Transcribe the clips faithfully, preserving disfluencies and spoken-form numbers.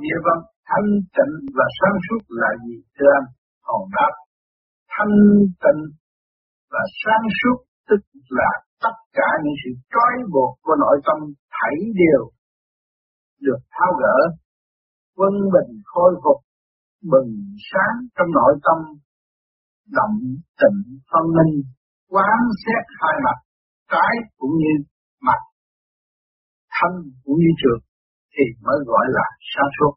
Nghĩa văn thanh tịnh và sáng suốt là gì thưa anh? Hồn đáp, thanh tịnh và sáng suốt tức là tất cả những sự trói buộc của nội tâm thảy đều được tháo gỡ, quân bình khôi phục, bừng sáng trong nội tâm, động tịnh phân minh, quán xét hai mặt, trái cũng như mặt, thanh cũng như trượt, thì mới gọi là sáng suốt.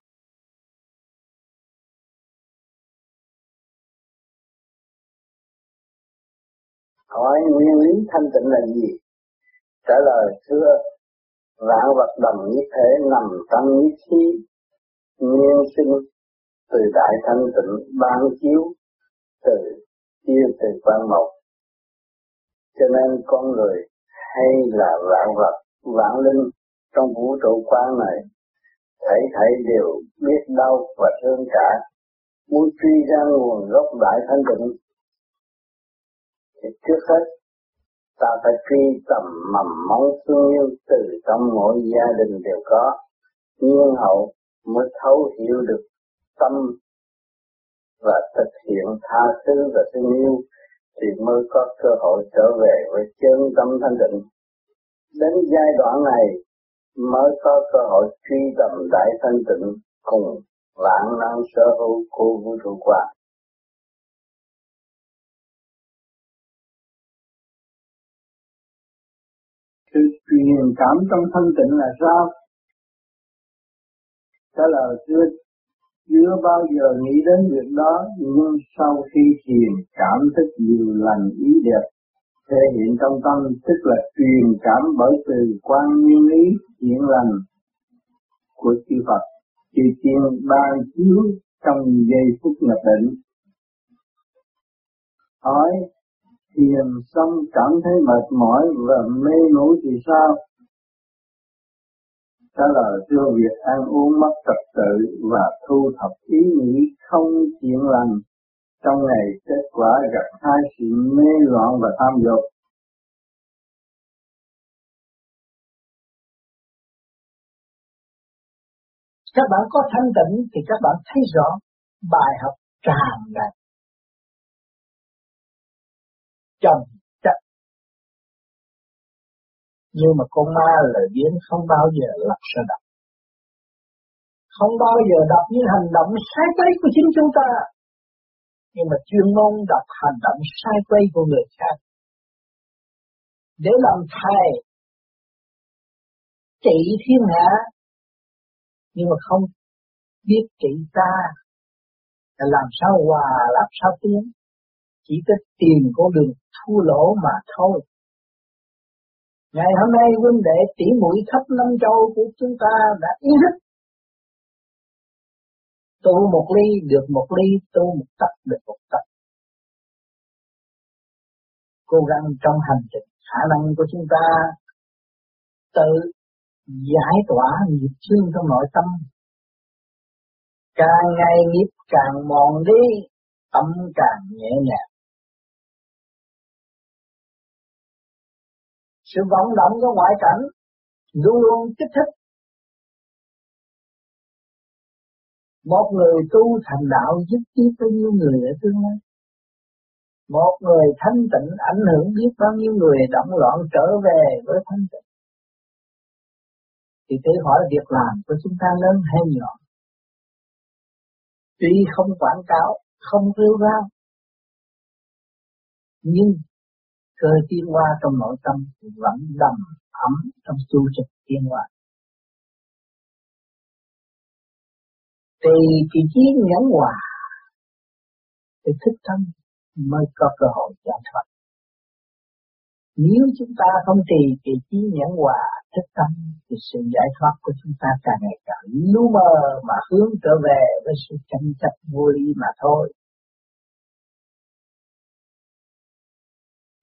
Hỏi nguyên lý thanh tịnh là gì? Trả lời thưa, vạn vật đồng nhất thể nằm trong nhất khí, nguyên sinh từ đại thanh tịnh ban chiếu từ chiêu từ quang mộc. Cho nên con người hay là vạn vật, vạn linh trong vũ trụ quang này, thảy thảy đều biết đau và thương cả, muốn truy ra nguồn gốc đại thanh tịnh. Thì trước hết, ta phải truy tầm mầm móng thương yêu từ trong mỗi gia đình đều có, nhưng hậu mới thấu hiểu được tâm và thực hiện tha thứ và thương yêu, thì mới có cơ hội trở về với chân tâm thanh định. Đến giai đoạn này mới có cơ hội truy tầm đại thanh tịnh cùng vạn năng sở hữu của vũ trụ quang. Sự truyền cảm trong thanh tịnh là sao? Trả lời chưa, chưa bao giờ nghĩ đến việc đó, nhưng sau khi truyền cảm thức nhiều lần ý đẹp thể hiện trong tâm, tức là truyền cảm bởi từ quan nguyên lý hiện lành của chư Phật, chư Tiên ban chiếu trong giây phút nhập định. Hỏi thiền xong cảm thấy mệt mỏi và mê ngủ thì sao? Trả lời thưa, việc ăn uống mất trật tự và thu thập ý nghĩ không thiện lành trong ngày, kết quả gặp hai sự mê loạn và tham dục. Các bạn có thanh tịnh thì các bạn thấy rõ bài học tràn đầy. Chồng chất. Nhưng mà con ma lời biến không bao giờ lập sơ đọc. Không bao giờ đọc những hành động sai quấy của chính chúng ta. Nhưng mà chuyên môn đọc hành động sai quấy của người khác. Để làm thầy, trị thiên hạ, nhưng mà không biết trị ta, là làm sao hòa, làm sao tiến. Chỉ cách tìm con đường thua lỗ mà thôi. Ngày hôm nay huynh đệ tỉ mũi khắp năm châu của chúng ta đã ý thức. Tu một ly được một ly, tu một tấc được một tấc. Cố gắng trong hành trình khả năng của chúng ta tự giải tỏa nghiệp chướng trong nội tâm. Càng ngày nghiệp càng mòn đi, tâm càng nhẹ nhàng. Sự vận động của ngoại cảnh luôn luôn kích thích. Một người tu thành đạo giúp tiếp bao nhiêu người ở tương lai. Một người thanh tịnh ảnh hưởng biết bao nhiêu người động loạn trở về với thanh tịnh. Thì tự hỏi việc làm của chúng ta lớn hay nhỏ. Tuy không quảng cáo, không rêu rao, nhưng cơ tiến hóa trong nội tâm vẫn đầm ấm trong tu trình tiến hóa. Thì chỉ trí nhẫn hòa để thức tâm mới có cơ hội giải thoát. Nếu chúng ta không trì chỉ trí nhẫn hòa thức tâm thì sự giải thoát của chúng ta càng ngày càng lu mờ mà hướng trở về với sự tranh chấp vô lý mà thôi.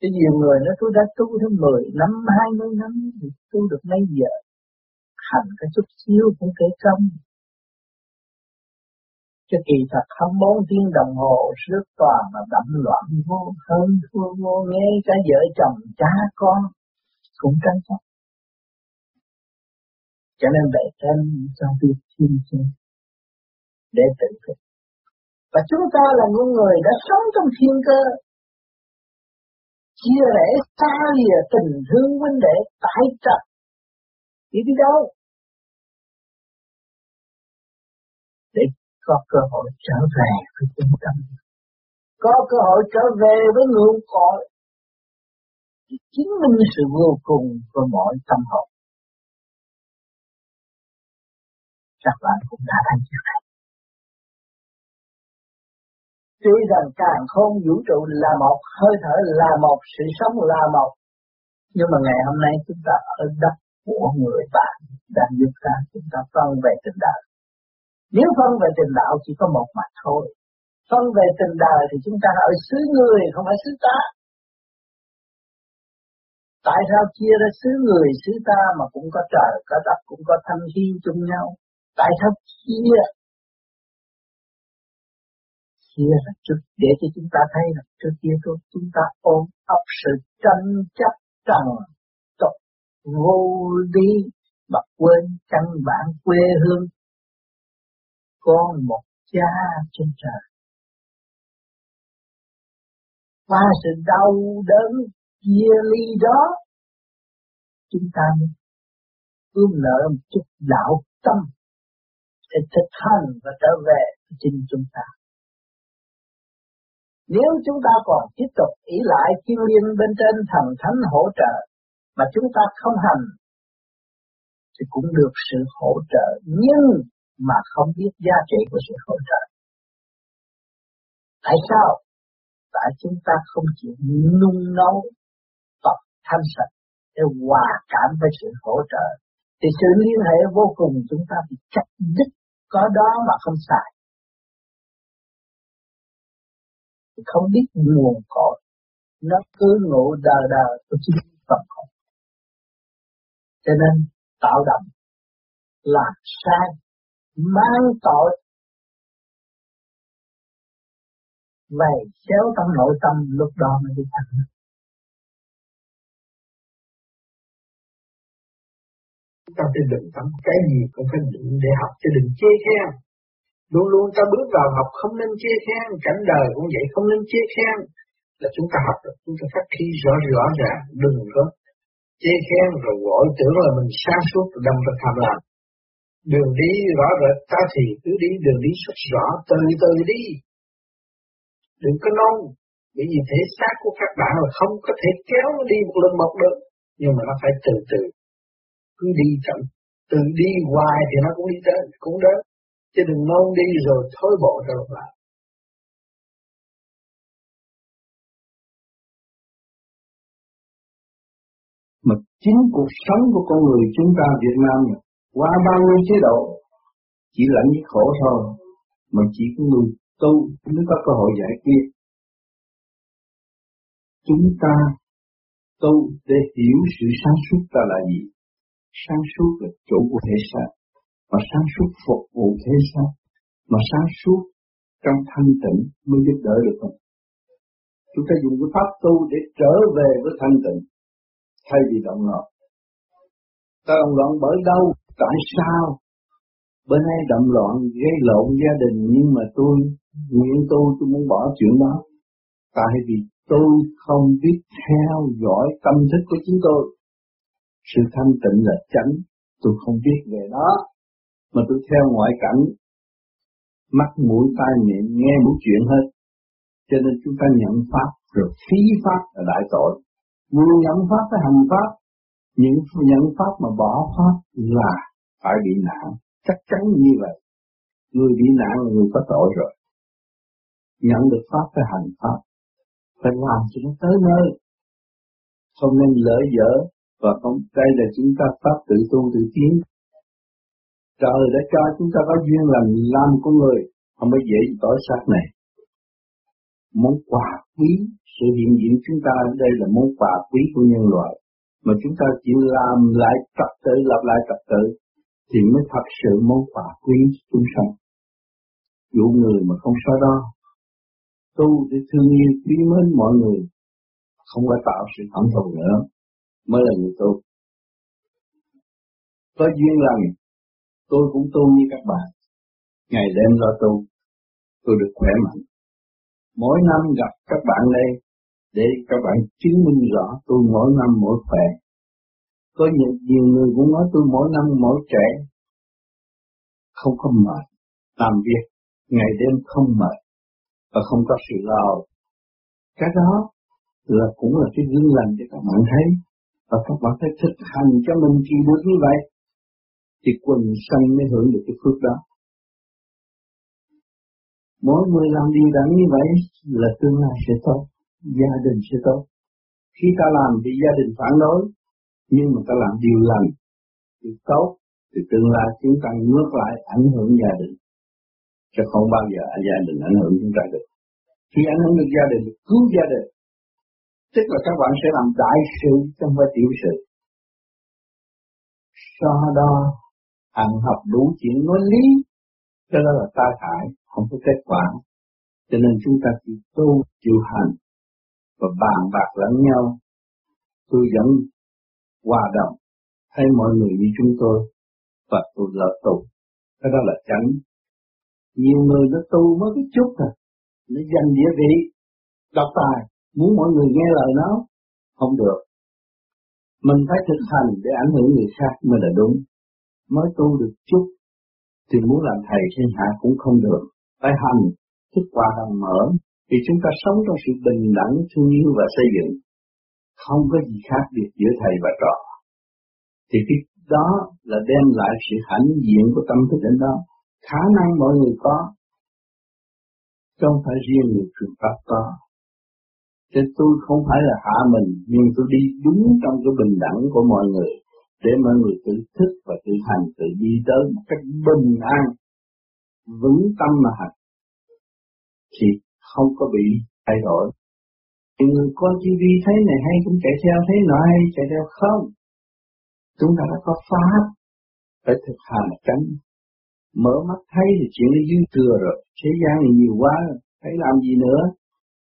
Thế nhiều người nói tôi đã tu thêm mười năm, hai mươi năm thì tu được mấy giờ, hành cái chút xíu cũng kể công. Chứ kỳ thật hai mươi bốn tiếng đồng hồ rước toàn là đậm loạn vô hơn, vô vô nghe cả vợ chồng cha con cũng tranh chấp. Cho nên vậy trên trong việc thiên chân để tự thức. Và chúng ta là những người đã sống trong thiên cơ, chia rẽ xa lìa tình thương huynh đệ tại trật, chỉ đi đâu để có cơ hội trở về với trung tâm, có cơ hội trở về với người cõi, chứng minh sự vô cùng của mọi tâm hồn. Các bạn cũng đã thấy điều này. Tuy rằng càng không vũ trụ là một, hơi thở là một, sự sống là một, nhưng mà ngày hôm nay chúng ta ở đất của người bạn đang giúp ta, chúng ta phân về tình đạo. Nếu phân về tình đạo chỉ có một mặt thôi, phân về tình đời thì chúng ta ở xứ người không phải xứ ta. Tại sao chia ra xứ người xứ ta mà cũng có trời, có đất, cũng có thanh khí chung nhau? Tại sao chia? Chia ra trước để cho chúng ta thấy là trước kia thôi chúng ta ôm ấp sự tranh chấp trần tục vô lý mà quên căn bản quê hương con một cha trên trời. Qua sự đau đớn chia ly đó, chúng ta ươm nở một chút đạo tâm để thực hành và trở về chính chúng ta. Nếu chúng ta còn tiếp tục ỷ lại thiên liên bên trên thần thánh hỗ trợ mà chúng ta không hành, thì cũng được sự hỗ trợ nhưng mà không biết giá trị của sự hỗ trợ. Tại sao? Tại chúng ta không chịu nung nấu tập thanh sạch để hòa cảm với sự hỗ trợ, thì sự liên hệ vô cùng chúng ta bị chặt đứt, có đó mà không xài. Không biết nguồn cội, nó cứ ngủ đờ đờ của chính tâm hồn. Cho nên tạo động, làm sai, mang tội, vậy xéo trong nội tâm lúc đó mới đi thẳng. Chúng ta phải định tâm, cái gì cũng phải định để học cho đừng chê khen. Luôn luôn ta bước vào học không nên chia khen, cảnh đời cũng vậy không nên chia khen, là chúng ta học được, chúng ta phát thi rõ rõ ràng, đừng có chia khen rồi gọi tưởng là mình sáng suốt đâm ra tham lam. Đường đi rõ rệt, ta thì cứ đi đường đi rất rõ, từ từ đi, đừng có nôn, bởi vì thể xác của các bạn là không có thể kéo nó đi một lần một được, nhưng mà nó phải từ từ, cứ đi chậm, từ đi hoài thì nó cũng đi tới, cũng đến. Chứ đừng nôn đi rồi thối bộ ra lục lại. Mà chính cuộc sống của con người chúng ta Việt Nam qua bao nhiêu chế độ chỉ lãnh những khổ thôi, mà chỉ có người tu mới có cơ hội giải quyết. Chúng ta tu để hiểu sự sáng suốt ta là gì. Sáng suốt là chỗ của thể xác, mà sáng suốt phục vụ thế sao, mà sáng suốt trong thanh tịnh mới giúp đỡ được mình. Chúng ta dùng cái pháp tu để trở về với thanh tịnh, thay vì động loạn. Ta động loạn bởi đâu? Tại sao? Bữa nay động loạn gây lộn gia đình, nhưng mà tôi nguyện tu, tôi muốn bỏ chuyện đó. Tại vì tôi không biết theo dõi tâm thức của chính tôi. Sự thanh tịnh là chánh, tôi không biết về đó. Mà tôi theo ngoại cảnh, mắt mũi tai miệng nghe đủ chuyện hết, cho nên chúng ta nhận pháp rồi phí pháp là đại tội. Vừa nhận pháp với hành pháp, những nhận pháp mà bỏ pháp là phải bị nạn, chắc chắn như vậy. Người bị nạn là người có tội rồi. Nhận được pháp với hành pháp, phải làm cho nó tới nơi, không nên lỡ dở và không. Đây là chúng ta pháp tự tu tự tiến. Trời đã cho chúng ta có duyên lành làm con người, không phải dễ gì tối xác này. Món quà quý, sự hiện diện chúng ta ở đây là món quà quý của nhân loại, mà chúng ta chỉ làm lại trật tự, lặp lại trật tự, thì mới thật sự món quà quý chúng sanh. Dụ người mà không so đo, tu để thương yêu quý mến mọi người, không phải tạo sự thẩm thù nữa, mới là người tu. Có duyên lành. Tôi cũng tu như các bạn, ngày đêm lo tu, tôi được khỏe mạnh. Mỗi năm gặp các bạn đây, để các bạn chứng minh rõ tôi mỗi năm mỗi khỏe. Có nhiều, nhiều người cũng nói tôi mỗi năm mỗi trẻ, không có mệt, làm việc ngày đêm không mệt, và không có sự lao. Cái đó là cũng là cái gương lành cho các bạn thấy, và các bạn phải thực hành cho mình chỉ được như vậy, thì quần sanh mới hưởng được cái phước đó. Mỗi người làm điều đặn như vậy là tương lai sẽ tốt, gia đình sẽ tốt. Khi ta làm thì gia đình phản đối, nhưng mà ta làm điều lành, điều tốt, thì tương lai chúng ta ngược lại ảnh hưởng gia đình. Chứ không bao giờ gia đình ảnh hưởng chúng ta được. Khi ảnh hưởng được gia đình, cứu gia đình, tức là các bạn sẽ làm đại sự trong với tiểu sự. Sau đó, ăn học đủ chuyện nói lý, cho đó là tai hại, không có kết quả. Cho nên chúng ta chỉ tu, chịu hành, và bàn bạc lẫn nhau. Tôi vẫn hòa đồng, thấy mọi người như chúng tôi, và tôi là tu. Cái đó là chánh. Nhiều người nó tu mới cái chút thôi, nó giành địa vị, độc tài, muốn mọi người nghe lời nó, không được. Mình phải thực hành để ảnh hưởng người khác mới là đúng. Mới tu được chút, thì muốn làm thầy thiên hạ cũng không được. Phải hành, thức hòa đồng mở, thì chúng ta sống trong sự bình đẳng, thương yêu và xây dựng. Không có gì khác biệt giữa thầy và trò. Thì cái đó là đem lại sự hãnh diện của tâm thức đến đó. Khả năng mọi người có, không phải riêng người truyền pháp có. Thế tôi không phải là hạ mình, nhưng tôi đi đúng trong cái bình đẳng của mọi người, để mọi người tự thức và tự hành, tự đi tới một cách bình an, vững tâm mà hành, thì không có bị thay đổi. Nhiều người coi ti vi thấy này hay cũng chạy theo, thấy nọ hay chạy theo không. Chúng ta đã có pháp, phải thực hành tránh. Mở mắt thấy thì chuyện nó dư thừa rồi, thế gian này nhiều quá rồi, phải làm gì nữa.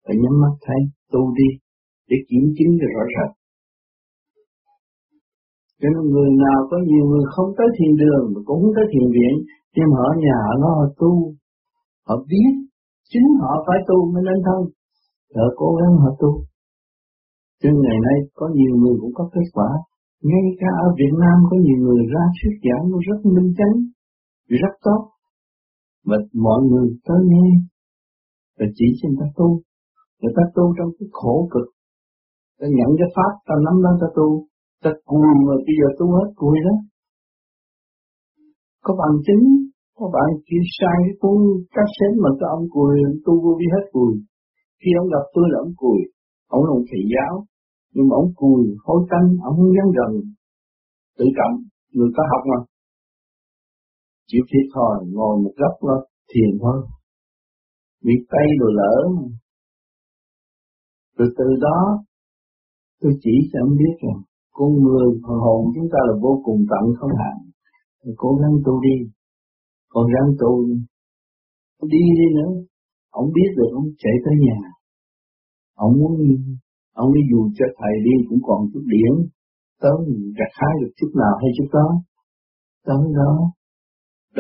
Phải nhắm mắt thấy, tu đi, để kiểm chứng cho rõ ràng. Cho nên người nào có nhiều người không tới thiền đường, mà cũng không tới thiền viện, nhưng họ ở nhà nó tu, họ biết, chính họ phải tu mới nên thân, họ cố gắng họ tu. Cho nên ngày nay có nhiều người cũng có kết quả, ngay cả ở Việt Nam có nhiều người ra thuyết giảng rất minh chánh, rất tốt, mà mọi người tới nghe, và chỉ cho người ta tu. Người ta tu trong cái khổ cực, ta nhận cái pháp, ta nắm nó ta tu, ta cùi mà bây giờ tu hết cùi đó. Có bằng chứng, có bạn kia sang cái cuốn cassette mà cái ông cùi, tu vô vi hết cùi. Khi ông gặp tôi là ông cùi, ông là thầy giáo, nhưng mà ông cùi, hối tanh, ông không dám gần, tự trọng, người ta học mà. Chịu thiệt thòi, ngồi một góc đó, thiền thôi, bị tay đồ lỡ. Rồi từ đó, tôi chỉ cho ông biết rằng, con người, con hồn chúng ta là vô cùng tận không hạn. Cố gắng tu đi, cố gắng tu đi. Đi đi nữa, ông biết được ông chạy tới nhà. Ông muốn, ông đi dù cho thầy đi cũng còn chút điển, tới gặt hái được chút nào hay chút đó. Tới đó,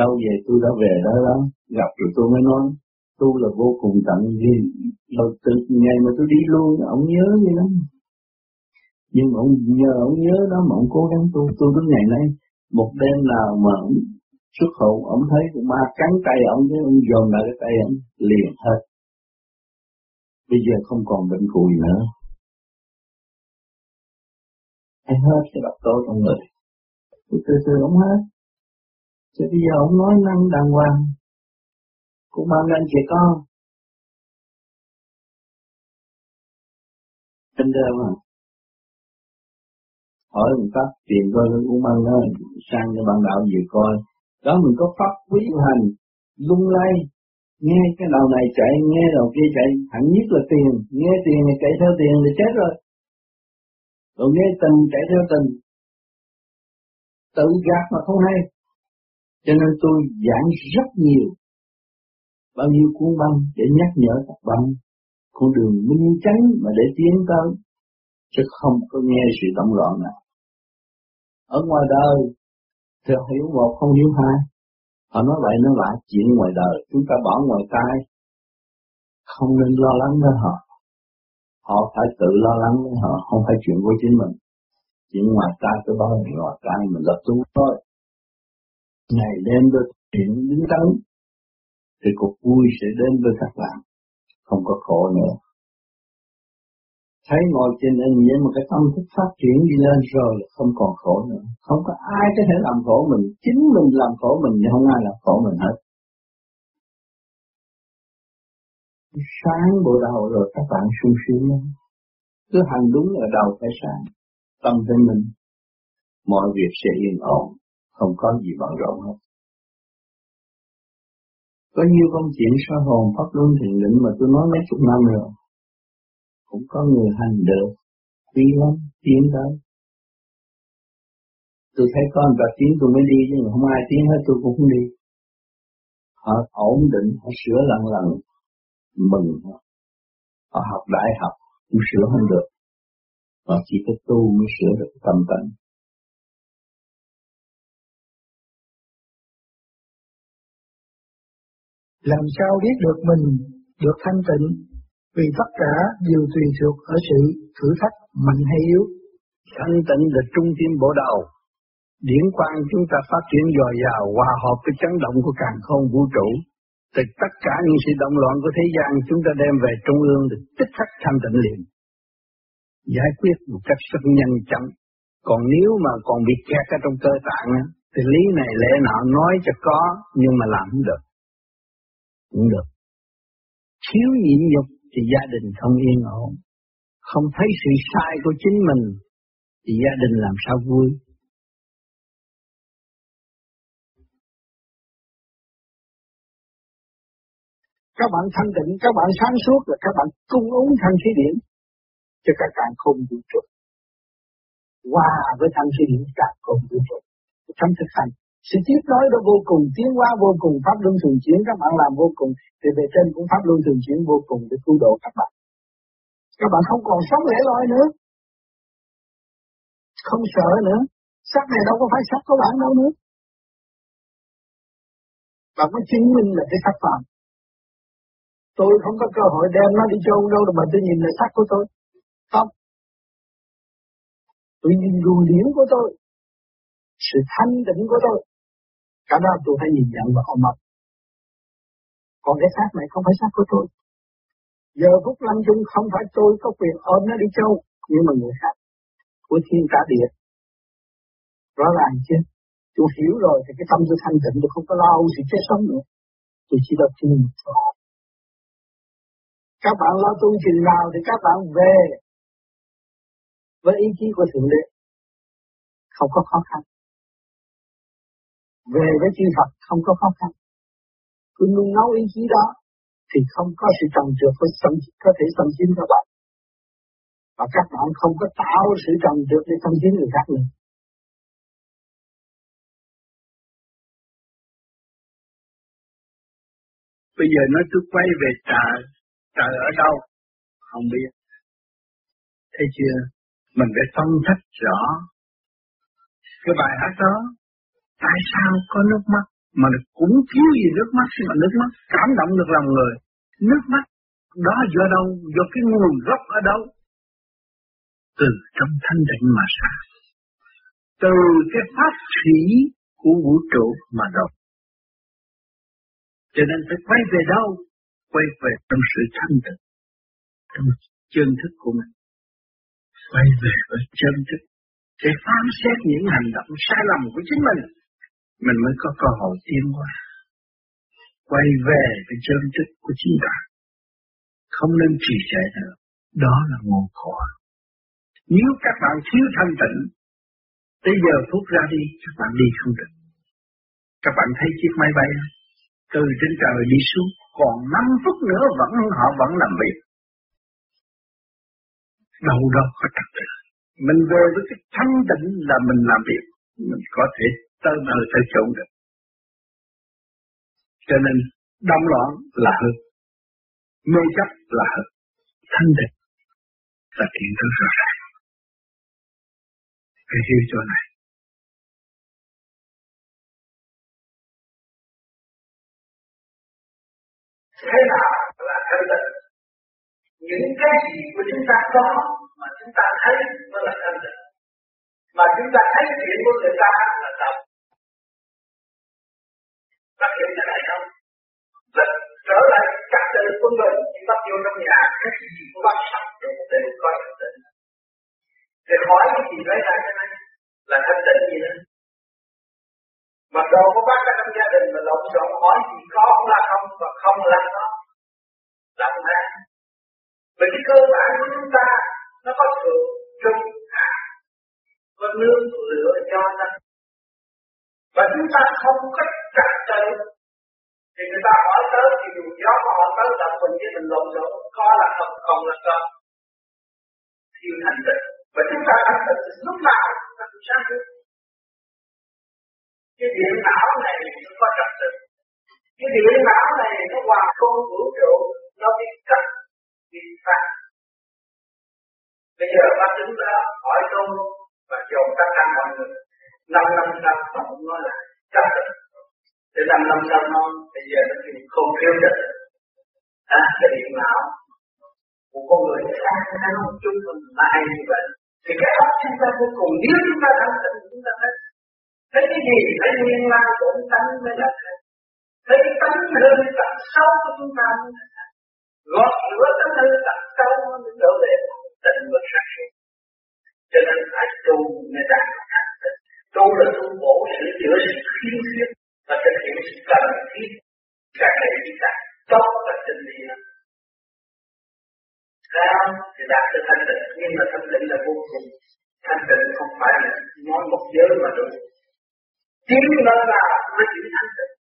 đâu về tôi đã về đó đó, gặp rồi tôi mới nói. Tu là vô cùng tận gì, rồi từ ngày mà tôi đi luôn, ông nhớ như lắm. Nhưng mà ông nhờ ông nhớ đó mà ông cố gắng tu, tu đến ngày nay, một đêm nào mà ông xuất hồn, ông thấy cũng ma cắn tay ông, cái ông dồn lại cái tay ông, liền hết. Bây giờ không còn bệnh cùi nữa. Anh hết cái độc tố trong người. Từ từ ông hết. Chứ bây giờ ông nói năng đàng hoàng. Cũng mang lên trẻ con. Trên đời mà. Hỏi người ta tiền coi cũng mang lên sang cho bạn đạo gì coi. Đó mình có pháp quý hành, lung lay. Nghe cái đầu này chạy, nghe đầu kia chạy. Hẳn nhất là tiền. Nghe tiền thì chạy theo tiền thì chết rồi. Rồi nghe tình chạy theo tình. Tự gạt mà không hay. Cho nên tôi giảng rất nhiều. Bao nhiêu cuốn băng để nhắc nhở các bạn con đường minh chánh mà để tiến tới, chứ không có nghe sự động loạn nào. Ở ngoài đời, thì hiểu một không hiểu hai, Họ nói vậy nó là chuyện ngoài đời, chúng ta bỏ ngoài tai, không nên lo lắng với họ. Họ phải tự lo lắng với họ, không phải chuyện của chính mình. Chuyện ngoài tai tôi bao nhiêu ngoài tai mình lập chúng thôi. Ngày đêm tôi chuyện đứng đắn, thì cuộc vui sẽ đến với các bạn, không có khổ nữa. Thấy ngồi trên anh với một cái tâm thức phát triển đi lên rồi không còn khổ nữa. Không có ai có thể làm khổ mình, chính mình làm khổ mình thì không ai làm khổ mình hết. Sáng bộ đầu rồi các bạn sung sướng lắm. Cứ hành đúng ở đầu phải sáng, tâm thân mình, mọi việc sẽ yên ổn, không có gì bận rộn hết. Có nhiều công chuyện soi hồn pháp luân thiền định mà tôi nói mấy chục năm rồi. Cũng có người hành được, quý lắm, tiến tới. Tôi thấy con và tiến tôi mới đi, nhưng không ai tiến hết tôi cũng không đi. Họ ổn định, họ sửa lần lần, mừng. Họ học đại học, cũng sửa không được. Họ chỉ có tu mới sửa được tâm tánh. Làm sao biết được mình, được thanh tịnh? Vì tất cả đều tùy thuộc ở sự thử thách mạnh hay yếu. Thanh tịnh là trung tâm bộ đầu. Điển quang chúng ta phát triển dồi dào, hòa hợp với chấn động của càn khôn vũ trụ. Từ tất cả những sự động loạn của thế gian chúng ta đem về trung ương được tích khắc thanh tịnh liền. Giải quyết một cách rất nhanh chóng. Còn nếu mà còn bị kẹt ở trong cơ tạng thì lý này lẽ nào nói cho có nhưng mà làm không được. Cũng được. Thiếu nhịn nhục thì gia đình không yên ổn, không thấy sự sai của chính mình thì gia đình làm sao vui. Các bạn thanh tịnh, các bạn sáng suốt là các bạn cung ứng thanh khí điển cho các càn khôn vũ trụ. Qua với thanh khí điển càn khôn vũ trụ, trong thực hành, sự tiếp nối đó vô cùng, tiến hóa vô cùng, pháp luân thường chuyển các bạn làm vô cùng, thì về trên cũng pháp luân thường chuyển vô cùng để cứu độ các bạn. Các bạn không còn sống lẻ loi nữa, không sợ nữa, xác này đâu có phải xác của bạn đâu nữa. Bạn có chứng minh là cái xác phạm. Tôi không có cơ hội đem nó đi chôn đâu mà tôi nhìn là xác của tôi. Không. Tôi nhìn luồng điển của tôi, sự thanh tịnh của tôi. Cả đó tôi phải nhìn nhận và không mập. Còn cái xác này không phải xác của tôi. Giờ phút lâm chung không phải tôi có quyền ôm nó đi châu, nhưng mà người khác của thiên cả địa. Rõ ràng chứ. Tôi hiểu rồi thì cái tâm tôi thanh tịnh, tôi không có lo âu sự chết sống nữa. Tôi chỉ đọc chung. Các bạn lo tu trình nào thì các bạn về với ý chí của Thượng Đế, không có khó khăn. Về với chư Phật không có khó khăn. Cứ nung nấu ý chí đó thì không có sự trần trược có thể xâm chiếm các bạn. Và các bạn không có tạo sự trần trược để xâm chiếm người khác nữa. Bây giờ nói tôi quay về trời, trời ở đâu? Không biết. Thấy chưa? Mình phải phân tích rõ cái bài hát đó. Tại sao có nước mắt mà cũng thiếu gì nước mắt, mà nước mắt cảm động được lòng người. Nước mắt đó do đâu, do cái nguồn gốc ở đâu? Từ trong thanh tịnh mà ra, từ cái pháp thủy của vũ trụ mà đọc. Cho nên phải quay về đâu? Quay về trong sự thanh tịnh, trong chân thức của mình. Quay về với chân thức để phán xét những hành động sai lầm của chính mình, mình mới có cơ hội tiến qua. Quay về với chân thức của chính ta, không nên trì trệ nữa, đó là nguồn khổ. Nếu các bạn thiếu thanh tịnh, tới giờ phút ra đi, các bạn đi không được. Các bạn thấy chiếc máy bay từ trên trời đi xuống, còn năm phút nữa vẫn họ vẫn làm việc. Đâu đó có trật tự. Mình về với cái thanh tịnh là mình làm việc, mình có thể tới nơi tới chốn được. Cho nên động loạn là hư, mê chấp là hư, thanh tịnh là kiện thứ rõ ràng. Cái hiểu chỗ này. Thế nào là thanh tịnh? Những cái gì của chúng ta có mà chúng ta thấy nó là thanh tịnh, mà chúng ta thấy chuyện của người ta là đồng. Bác hiểu cái này không? Lực trở lại trật tự của mình, nhưng bác vô trong nhà, cái gì của bác sạch cũng đều coi thanh tịnh. Để hỏi cái gì lấy ra cái này là thanh tịnh gì nữa? Mà đồ của bác ở trong gia đình mà lộn xộn hỏi gì có là không và không là có, là không đáng. Bởi cái cơ bản của chúng ta nó có thượng, trung, hạ, có nương lửa cho nó. Và chúng ta không có trật tự thì người ta hỏi tới thì dù gió mà hỏi tới là mình với mình lộn xộn có là không, không là có. Thiêu thành tịnh. Và chúng ta thành tịnh lúc nào chúng ta cũng sáng suốt. Cái điện não này nó có trật tự. Cái điện não này nó hòa công vũ trụ, nó đi cắt, đi phát. Bây giờ bác đứng đó hỏi tôi và dồn tất cả mọi người. Năm năm năm mà cũng nói là trật tự. Để năm năm năm non, bây giờ nó kêu không thiếu trật tự. À, cái điện não của con người khác nó không chung mình là hay như vậy. Thì cái óc chúng ta vô cùng, nếu chúng ta thanh tịnh chúng ta thấy. Thấy cái gì? Thấy nguyên lai của ông tánh mới là thật. Thấy cái tánh hư tật xấu của chúng ta mới là thật. Gọt rửa tánh hư tật xấu mới trở về tịnh và sáng suốt. Cho nên phải tu mới đạt được thanh tịnh. Tu là tu bổ sửa chữa sự khiếm khuyết và thực hiện sự cần thiết. Các thầy chúng ta tốt và tình nghĩa. Thấy không? Thì đạt được thanh tịnh, nhưng mà thanh tịnh là vô cùng. Thanh tịnh không phải là nói một giới mà được. Tiếng nói là mới chịu thanh tịnh.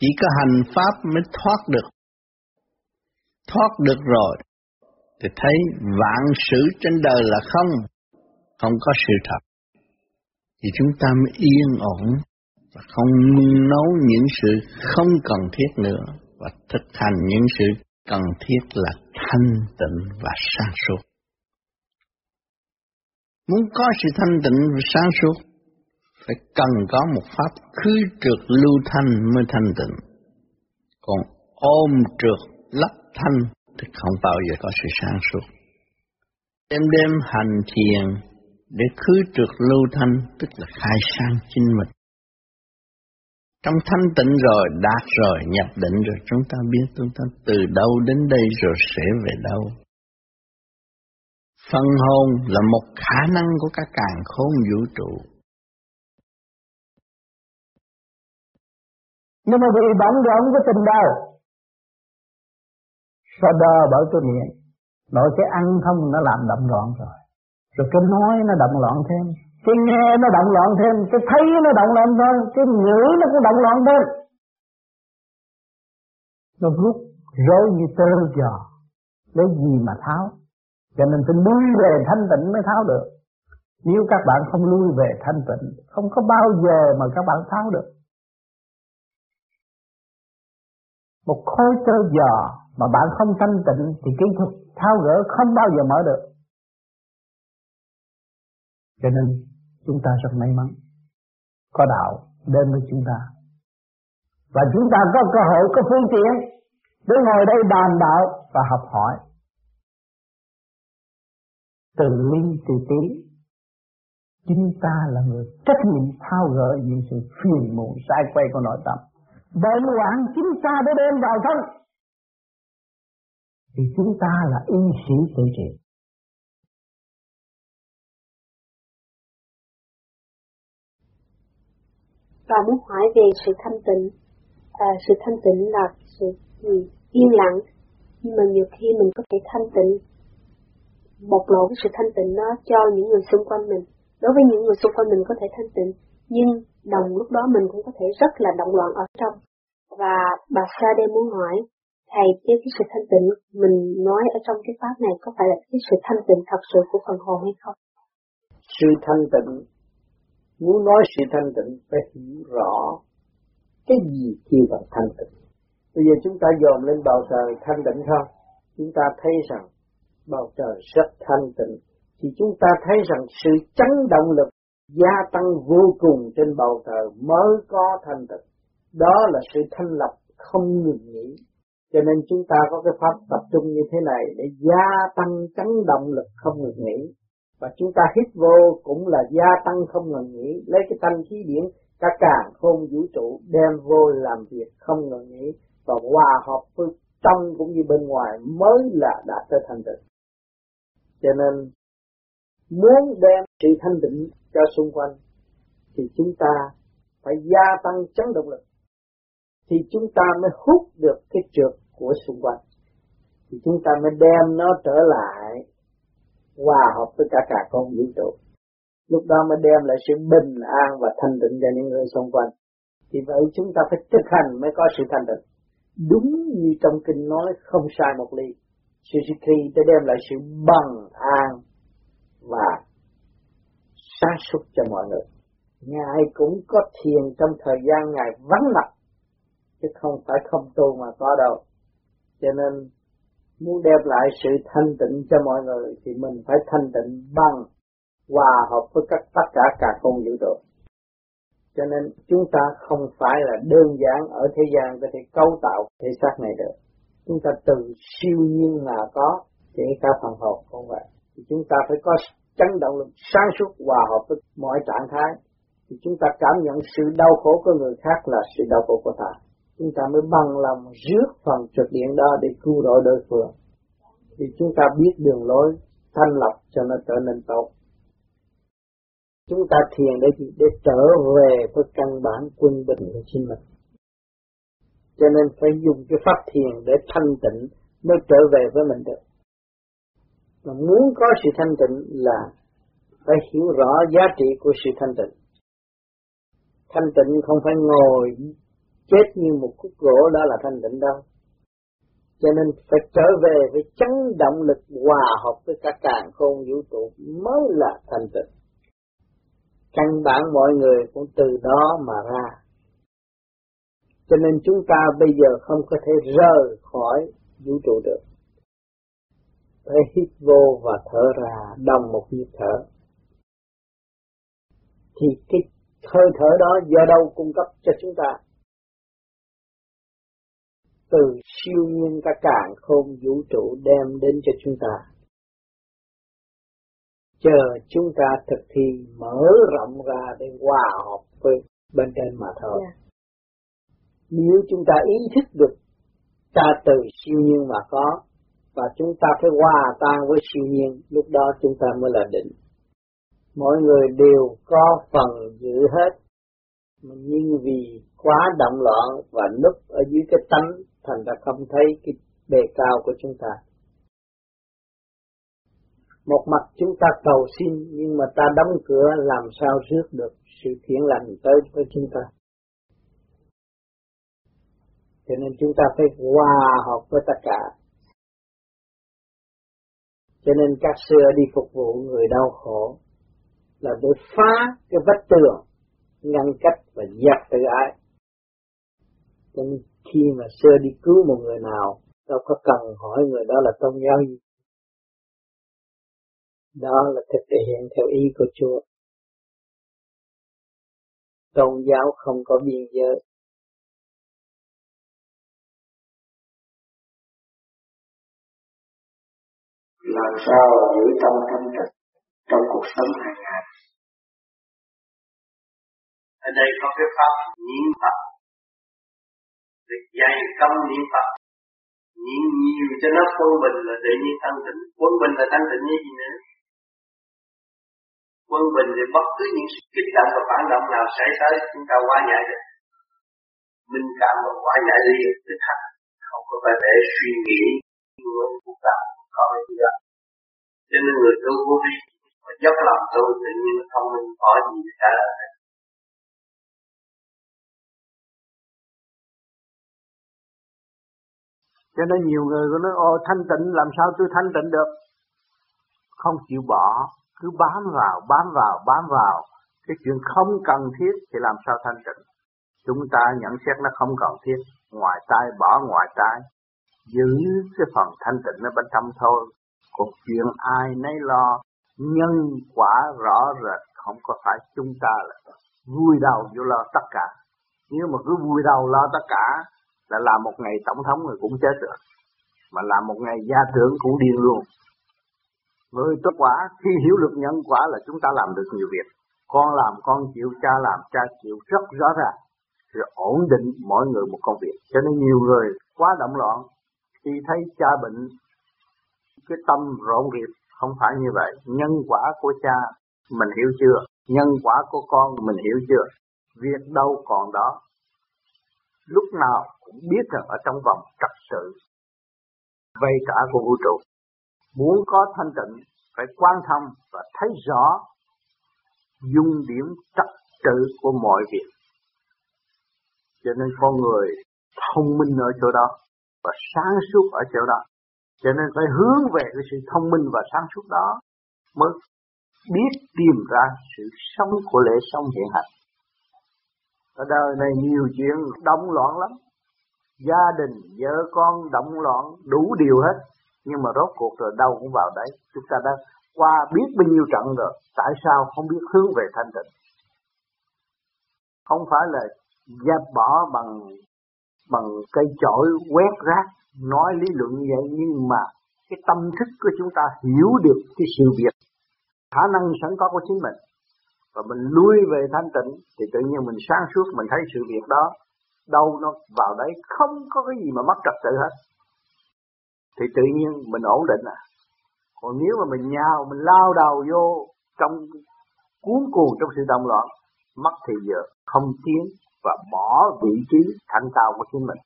Chỉ có hành pháp mới thoát được. Thoát được rồi thì thấy vạn sự trên đời là không, không có sự thật. Thì chúng ta mới yên ổn và không nung nấu những sự không cần thiết nữa và thực hành những sự cần thiết là thanh tịnh và sáng suốt. Muốn có sự thanh tịnh và sáng suốt, phải cần có một pháp khứ trượt lưu thanh mới thanh tịnh. Còn ôm trượt lấp thanh thì không bao giờ có sự sáng suốt. Đêm đêm hành thiền để khứ trượt lưu thanh, tức là khai sáng chính mình. Trong thanh tịnh rồi, đạt rồi, nhập định rồi, chúng ta biết chúng ta từ đâu đến đây rồi sẽ về đâu. Phần hồn là một khả năng của cả càn khôn vũ trụ. Nếu mà bị bận rộn cái tình đời, sao đơ bởi cái miệng, nội cái ăn không nó làm động loạn rồi, rồi cái nói nó động loạn thêm. Cái nghe nó động loạn thêm, cái thấy nó động loạn thôi, cái ngữ nó cũng động loạn thêm. Nó rút rối như tơ giò, lấy gì mà tháo. Cho nên phải lui về thanh tịnh mới tháo được. Nếu các bạn không lui về thanh tịnh, không có bao giờ mà các bạn tháo được. Một khối tơ giò mà bạn không thanh tịnh thì kỹ thuật tháo gỡ không bao giờ mở được. Cho nên chúng ta rất may mắn có đạo đến với chúng ta, và chúng ta có cơ hội, có phương tiện để ngồi đây bàn đạo và học hỏi từ ly từ tí. Chúng ta là người trách nhiệm thao gỡ những sự phiền muộn sai quay của nội tâm, bệnh hoạn chúng ta đã đem vào thân, thì chúng ta là y sĩ tự trị. Và muốn hỏi về sự thanh tịnh, à, sự thanh tịnh là sự gì? Yên lặng, nhưng mà nhiều khi mình có thể thanh tịnh, bộc lộ cái sự thanh tịnh đó cho những người xung quanh mình. Đối với những người xung quanh mình có thể thanh tịnh, nhưng đồng lúc đó mình cũng có thể rất là động loạn ở trong. Và bà Sa đây muốn hỏi, Thầy, cái sự thanh tịnh mình nói ở trong cái pháp này có phải là cái sự thanh tịnh thật sự của phần hồn hay không? Sự thanh tịnh, muốn nói sự thanh tịnh phải hiểu rõ cái gì kêu là thanh tịnh. Bây giờ chúng ta dòm lên bầu trời thanh tịnh không? Chúng ta thấy rằng bầu trời rất thanh tịnh. Thì chúng ta thấy rằng sự chấn động lực gia tăng vô cùng trên bầu trời mới có thanh tịnh. Đó là sự thanh lập không ngừng nghỉ. Cho nên chúng ta có cái pháp tập trung như thế này để gia tăng chấn động lực không ngừng nghỉ. Và chúng ta hít vô cũng là gia tăng không ngừng nghỉ. Lấy cái thanh khí điển, cả càn khôn vũ trụ đem vô làm việc không ngừng nghỉ. Và hòa hợp với trong cũng như bên ngoài mới là đạt tới thanh tịnh. Cho nên muốn đem sự thanh tịnh cho xung quanh thì chúng ta phải gia tăng chấn động lực. Thì chúng ta mới hút được cái trượt của xung quanh. Thì chúng ta mới đem nó trở lại hòa hợp với cả cả con vũ trụ. Lúc đó mới đem lại sự bình an và thanh tịnh cho những người xung quanh. Thì vậy chúng ta phải thực hành mới có sự thanh tịnh. Đúng như trong kinh nói không sai một ly. Sự sự khi để đem lại sự bằng an và sáng suốt cho mọi người. Ngài cũng có thiền trong thời gian Ngài vắng mặt, chứ không phải không tu mà có đâu. Cho nên muốn đem lại sự thanh tịnh cho mọi người thì mình phải thanh tịnh bằng hòa hợp với các tất cả cả con vũ trụ. Cho nên chúng ta không phải là đơn giản ở thế gian có thể cấu tạo thể xác này được. Chúng ta từ siêu nhiên mà có, kể cả phần hồn cũng vậy. Thì chúng ta phải có chấn động lực sáng suốt hòa hợp với mọi trạng thái. Thì chúng ta cảm nhận sự đau khổ của người khác là sự đau khổ của ta. Chúng ta mới bằng lòng rước phần trực điện đó để cứu độ đối phương. Thì chúng ta biết đường lối thanh lọc cho nó trở nên tốt. Chúng ta thiền để gì? Để trở về với căn bản quân bình của chính mình. Cho nên phải dùng cái pháp thiền để thanh tịnh mới trở về với mình được. Mà muốn có sự thanh tịnh là phải hiểu rõ giá trị của sự thanh tịnh. Thanh tịnh không phải ngồi chết như một khúc gỗ, đó là thanh tịnh đâu. Cho nên phải trở về với chấn động lực hòa hợp với cả càn khôn vũ trụ mới là thanh tịnh. Căn bản mọi người cũng từ đó mà ra. Cho nên chúng ta bây giờ không có thể rời khỏi vũ trụ được. Phải hít vô và thở ra đồng một nhịp thở. Thì cái hơi thở đó do đâu cung cấp cho chúng ta? Từ siêu nhiên cả càn khôn vũ trụ đem đến cho chúng ta. Chờ chúng ta thực thi mở rộng ra để hòa hợp với bên trên mà thôi. Yeah. Nếu chúng ta ý thức được ta từ siêu nhiên mà có, và chúng ta phải hòa tan với siêu nhiên, lúc đó chúng ta mới là định. Mọi người đều có phần giữ hết, nhưng vì quá động loạn và núp ở dưới cái tánh, thành ra không thấy cái bề cao của chúng ta. Một mặt chúng ta cầu xin, nhưng mà ta đóng cửa làm sao rước được sự thiện lành tới với chúng ta. Cho nên chúng ta phải hòa hợp với tất cả. Cho nên các xưa đi phục vụ người đau khổ là để phá cái vách tường, ngăn cách và dẹp tự ái. Cho nên khi mà xưa đi cứu một người nào, đâu có cần hỏi người đó là tôn giáo gì. Đó là thực hiện theo ý của Chúa. Tôn giáo không có biên giới. Làm sao giữ tâm thanh tịnh trong cuộc sống hàng ngày? Ở đây có cái pháp niệm Phật, để dày tâm niệm Phật, niệm nhiều cho nó quân bình là tự nhiên thanh tịnh. Quân bình là thanh tịnh như gì nữa? Quân bình thì bất cứ những sự kích động và phản động nào xảy tới chúng ta hóa giải được. Minh cảm và hóa giải liền thực hành, không có phải để suy nghĩ ngôn ngữ cảm không có gì đâu. Cho nên người tu vô vi và dốc lòng tu tự nhiên không nên có gì cả. Cho nên nhiều người có nói ô thanh tịnh làm sao tôi thanh tịnh được? Không chịu bỏ, cứ bám vào, bám vào, bám vào. Cái chuyện không cần thiết thì làm sao thanh tịnh? Chúng ta nhận xét nó không cần thiết, ngoài tai bỏ ngoài tai. Giữ cái phần thanh tịnh ở bên trong thôi. Còn chuyện ai nấy lo, nhân quả rõ rệt, không có phải chúng ta là vui đầu vô lo tất cả. Nếu mà cứ vui đầu lo tất cả là làm một ngày tổng thống rồi cũng chết được, mà làm một ngày gia trưởng cũng điên luôn. Với tất quả, khi hiểu được nhân quả là chúng ta làm được nhiều việc. Con làm con chịu, cha làm cha chịu rất rõ ràng, rồi ổn định mỗi người một công việc. Cho nên nhiều người quá động loạn, khi thấy cha bệnh, cái tâm rộn rịp. Không phải như vậy. Nhân quả của cha mình hiểu chưa? Nhân quả của con mình hiểu chưa? Việc đâu còn đó. Lúc nào cũng biết rằng ở trong vòng trật tự vây cả của vũ trụ. Muốn có thanh tịnh phải quan thông và thấy rõ dung điểm trật tự của mọi việc. Cho nên con người thông minh ở chỗ đó và sáng suốt ở chỗ đó. Cho nên phải hướng về cái sự thông minh và sáng suốt đó mới biết tìm ra sự sống của lễ sống hiện hành. Ở đời này nhiều chuyện động loạn lắm, gia đình, vợ con động loạn đủ điều hết, nhưng mà rốt cuộc rồi đâu cũng vào đấy. Chúng ta đã qua biết bao nhiêu trận rồi, tại sao không biết hướng về thanh tịnh? Không phải là dẹp bỏ bằng bằng cây chổi quét rác. Nói lý luận như vậy, nhưng mà cái tâm thức của chúng ta hiểu được cái sự việc, khả năng sẵn có của chính mình, và mình lui về thanh tịnh thì tự nhiên mình sáng suốt, mình thấy sự việc đó đâu nó vào đấy, không có cái gì mà mất trật tự hết, thì tự nhiên mình ổn định à. Còn nếu mà mình nhào, mình lao đầu vô trong cuốn cuồng trong sự động loạn, mất thì giờ không tiến và bỏ vị trí thanh tao của chính mình.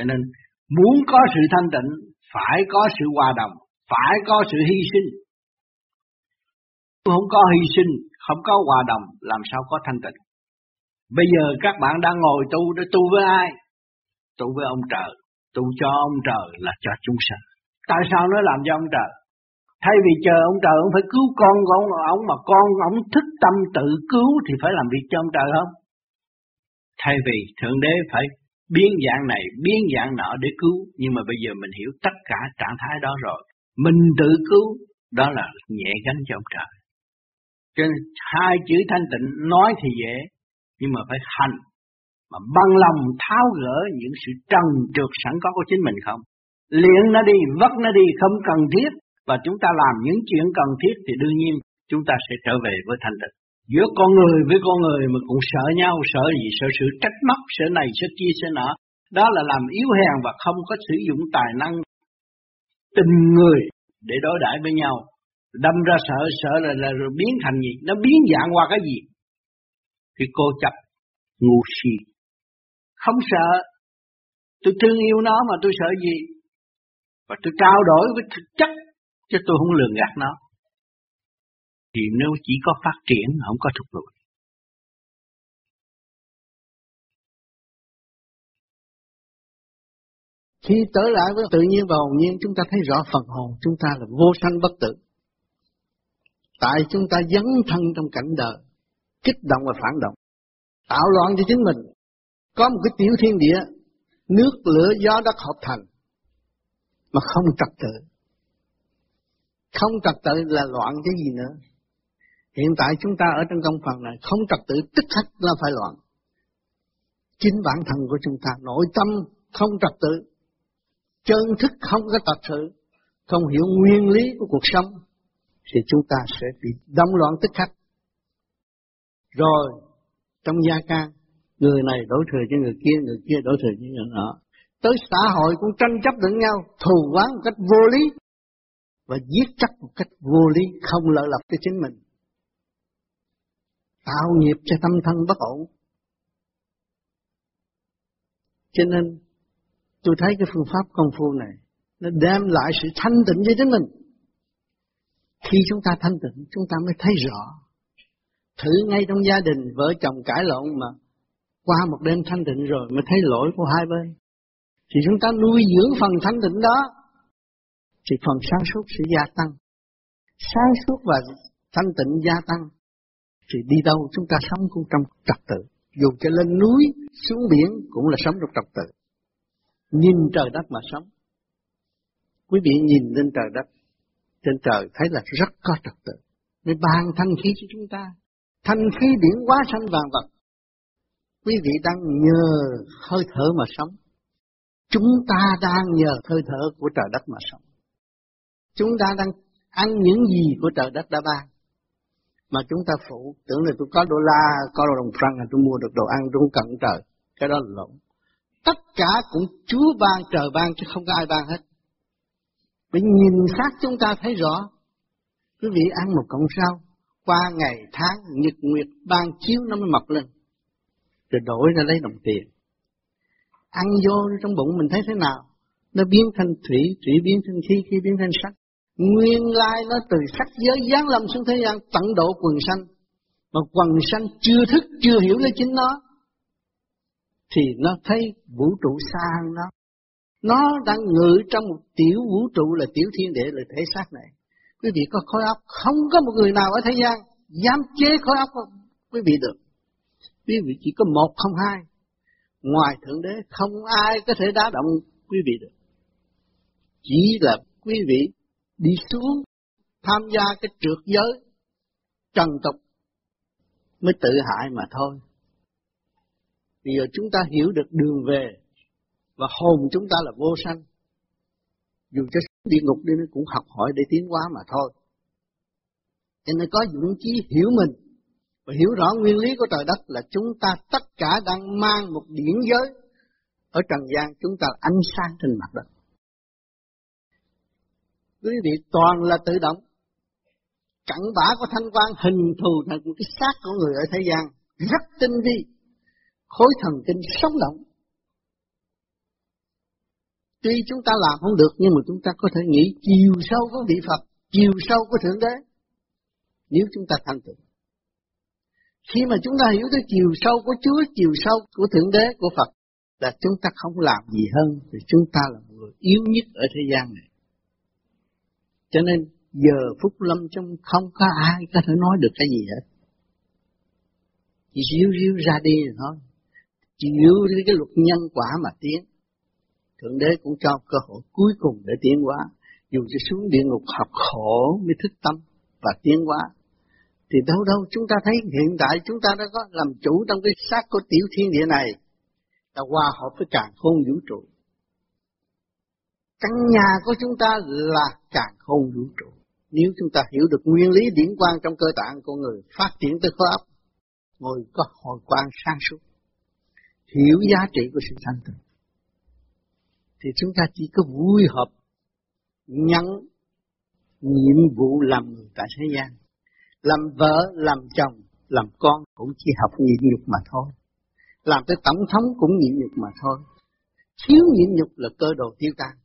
Cho nên muốn có sự thanh tịnh phải có sự hòa đồng, phải có sự hy sinh. Không có hy sinh, không có hòa đồng làm sao có thanh tịnh. Bây giờ các bạn đang ngồi tu, để tu với ai? Tu với ông trời, tu cho ông trời là cho chúng sanh. Tại sao nó làm cho ông trời? Thay vì chờ ông trời ông phải cứu con của ông, ông mà con ông thức tâm tự cứu thì phải làm việc cho ông trời không? Thay vì Thượng Đế phải biến dạng này, biến dạng nọ để cứu, nhưng mà bây giờ mình hiểu tất cả trạng thái đó rồi, mình tự cứu, đó là nhẹ gánh cho ông trời. Cho nên hai chữ thanh tịnh nói thì dễ, nhưng mà phải hành, mà bằng lòng tháo gỡ những sự trần trược sẵn có của chính mình không? Liễn nó đi, vất nó đi, không cần thiết, và chúng ta làm những chuyện cần thiết thì đương nhiên chúng ta sẽ trở về với thanh tịnh. Giữa con người với con người mà cũng sợ nhau, sợ gì, sợ sự trách móc, sợ này, sợ kia, sợ nọ. Đó là làm yếu hèn và không có sử dụng tài năng tình người để đối đãi với nhau. Đâm ra sợ, sợ là, là rồi biến thành gì, nó biến dạng qua cái gì? Thì cô chập, ngu si. Không sợ, tôi thương yêu nó mà tôi sợ gì? Và tôi trao đổi với thực chất, chứ tôi không lường gạt nó. Thì nếu chỉ có phát triển, không có thụt lùi. Khi trở lại với tự nhiên và hồn nhiên, chúng ta thấy rõ phần hồn chúng ta là vô sanh bất tử. Tại chúng ta dấn thân trong cảnh đời, kích động và phản động, tạo loạn cho chính mình. Có một cái tiểu thiên địa, nước, lửa, gió, đất hợp thành, mà không trật tự. Không trật tự là loạn cái gì nữa. Hiện tại chúng ta ở trong công phần này không trật tự tức khắc là phải loạn. Chính bản thân của chúng ta, nội tâm không trật tự, chân thức không có trật tự, không hiểu nguyên lý của cuộc sống thì chúng ta sẽ bị động loạn tức khắc. Rồi trong gia can, người này đổ thừa cho người kia, người kia đổ thừa cho người nọ. Tới xã hội cũng tranh chấp lẫn nhau, thù oán một cách vô lý và giết chóc một cách vô lý, không lợi lập cho chính mình, tạo nghiệp cho tâm thân bất ổn. Cho nên tôi thấy cái phương pháp công phu này nó đem lại sự thanh tịnh cho chính mình. Khi chúng ta thanh tịnh, chúng ta mới thấy rõ. Thử ngay trong gia đình vợ chồng cãi lộn mà qua một đêm thanh tịnh rồi mới thấy lỗi của hai bên, thì chúng ta nuôi dưỡng phần thanh tịnh đó, thì phần sáng suốt sẽ gia tăng. Sáng suốt và thanh tịnh gia tăng thì đi đâu chúng ta sống cũng trong trật tự. Dù cho lên núi xuống biển cũng là sống trong trật tự. nhìn trời đất mà sống. Quý vị nhìn lên trời đất, trên trời thấy là rất có trật tự, để ban thanh khí cho chúng ta. Thanh khí điển hóa sanh vạn vật. Quý vị đang nhờ hơi thở mà sống. Chúng ta đang nhờ hơi thở của trời đất mà sống. Chúng ta đang ăn những gì của trời đất đã ban. Mà chúng ta phụ, tưởng là tôi có đô la, có đồng franc là tôi mua được đồ ăn, tôi không cần trời. Cái đó là lộn. Tất cả cũng Chúa ban, trời ban, chứ không có ai ban hết. Mình nhìn xác chúng ta thấy rõ. Quý vị ăn một cọng rau, qua ngày tháng, nhật nguyệt, ban chiếu nó mới mọc lên. Rồi đổi ra lấy đồng tiền. Ăn vô trong bụng mình thấy thế nào? Nó biến thành thủy, thủy biến thành khí, khí biến thành sắc. Nguyên lai nó từ sắc giới giáng lâm xuống thế gian tận độ quần sanh. Mà quần sanh chưa thức, chưa hiểu lấy chính nó. Thì nó thấy vũ trụ sang nó. Nó đang ngự trong một tiểu vũ trụ là tiểu thiên địa là thể xác này. Quý vị có khối óc, không có một người nào ở thế gian dám chế khối óc của quý vị được. Quý vị chỉ có một không hai. Ngoài Thượng Đế không ai có thể đá động quý vị được. Chỉ là quý vị đi xuống tham gia cái trượt giới trần tục mới tự hại mà thôi. Bây giờ chúng ta hiểu được đường về và hồn chúng ta là vô sanh. Dù cho địa ngục đi nó cũng học hỏi để tiến hóa mà thôi. Cho nên có dũng chí hiểu mình và hiểu rõ nguyên lý của trời đất là chúng ta tất cả đang mang một điển giới ở trần gian, chúng ta là ánh sáng trên mặt đất. Quý vị toàn là tự động, cặn bã của thanh quan hình thù thành một cái xác của người ở thế gian rất tinh vi, khối thần kinh sống động. Tuy chúng ta làm không được nhưng mà chúng ta có thể nghĩ chiều sâu của vị Phật, chiều sâu của Thượng Đế nếu chúng ta thành tựu. Khi mà chúng ta hiểu tới chiều sâu của Chúa, chiều sâu của Thượng Đế, của Phật là chúng ta không làm gì hơn thì chúng ta là người yếu nhất ở thế gian này. Cho nên giờ phút lâm trong không có ai có thể nói được cái gì hết. Chỉ ríu ríu ra đi rồi thôi. Chịu cái luật nhân quả mà tiến. Thượng Đế cũng cho cơ hội cuối cùng để tiến hóa. Dù cho xuống địa ngục học khổ mới thức tâm và tiến hóa. Thì đâu đâu chúng ta thấy hiện tại chúng ta đã có làm chủ trong cái xác của tiểu thiên địa này. Là hòa hợp với càn khôn vũ trụ. Căn nhà của chúng ta là càn khôn vũ trụ. Nếu chúng ta hiểu được nguyên lý điển quang trong cơ tạng con người phát triển tới khối óc, ngồi có hồi quang sáng suốt, hiểu giá trị của sự thanh tịnh, thì chúng ta chỉ có vui hợp nhận nhiệm vụ làm người tại thế gian, làm vợ, làm chồng, làm con cũng chỉ học nhịn nhục mà thôi, làm tới tổng thống cũng nhịn nhục mà thôi, thiếu nhịn nhục là cơ đồ tiêu tan.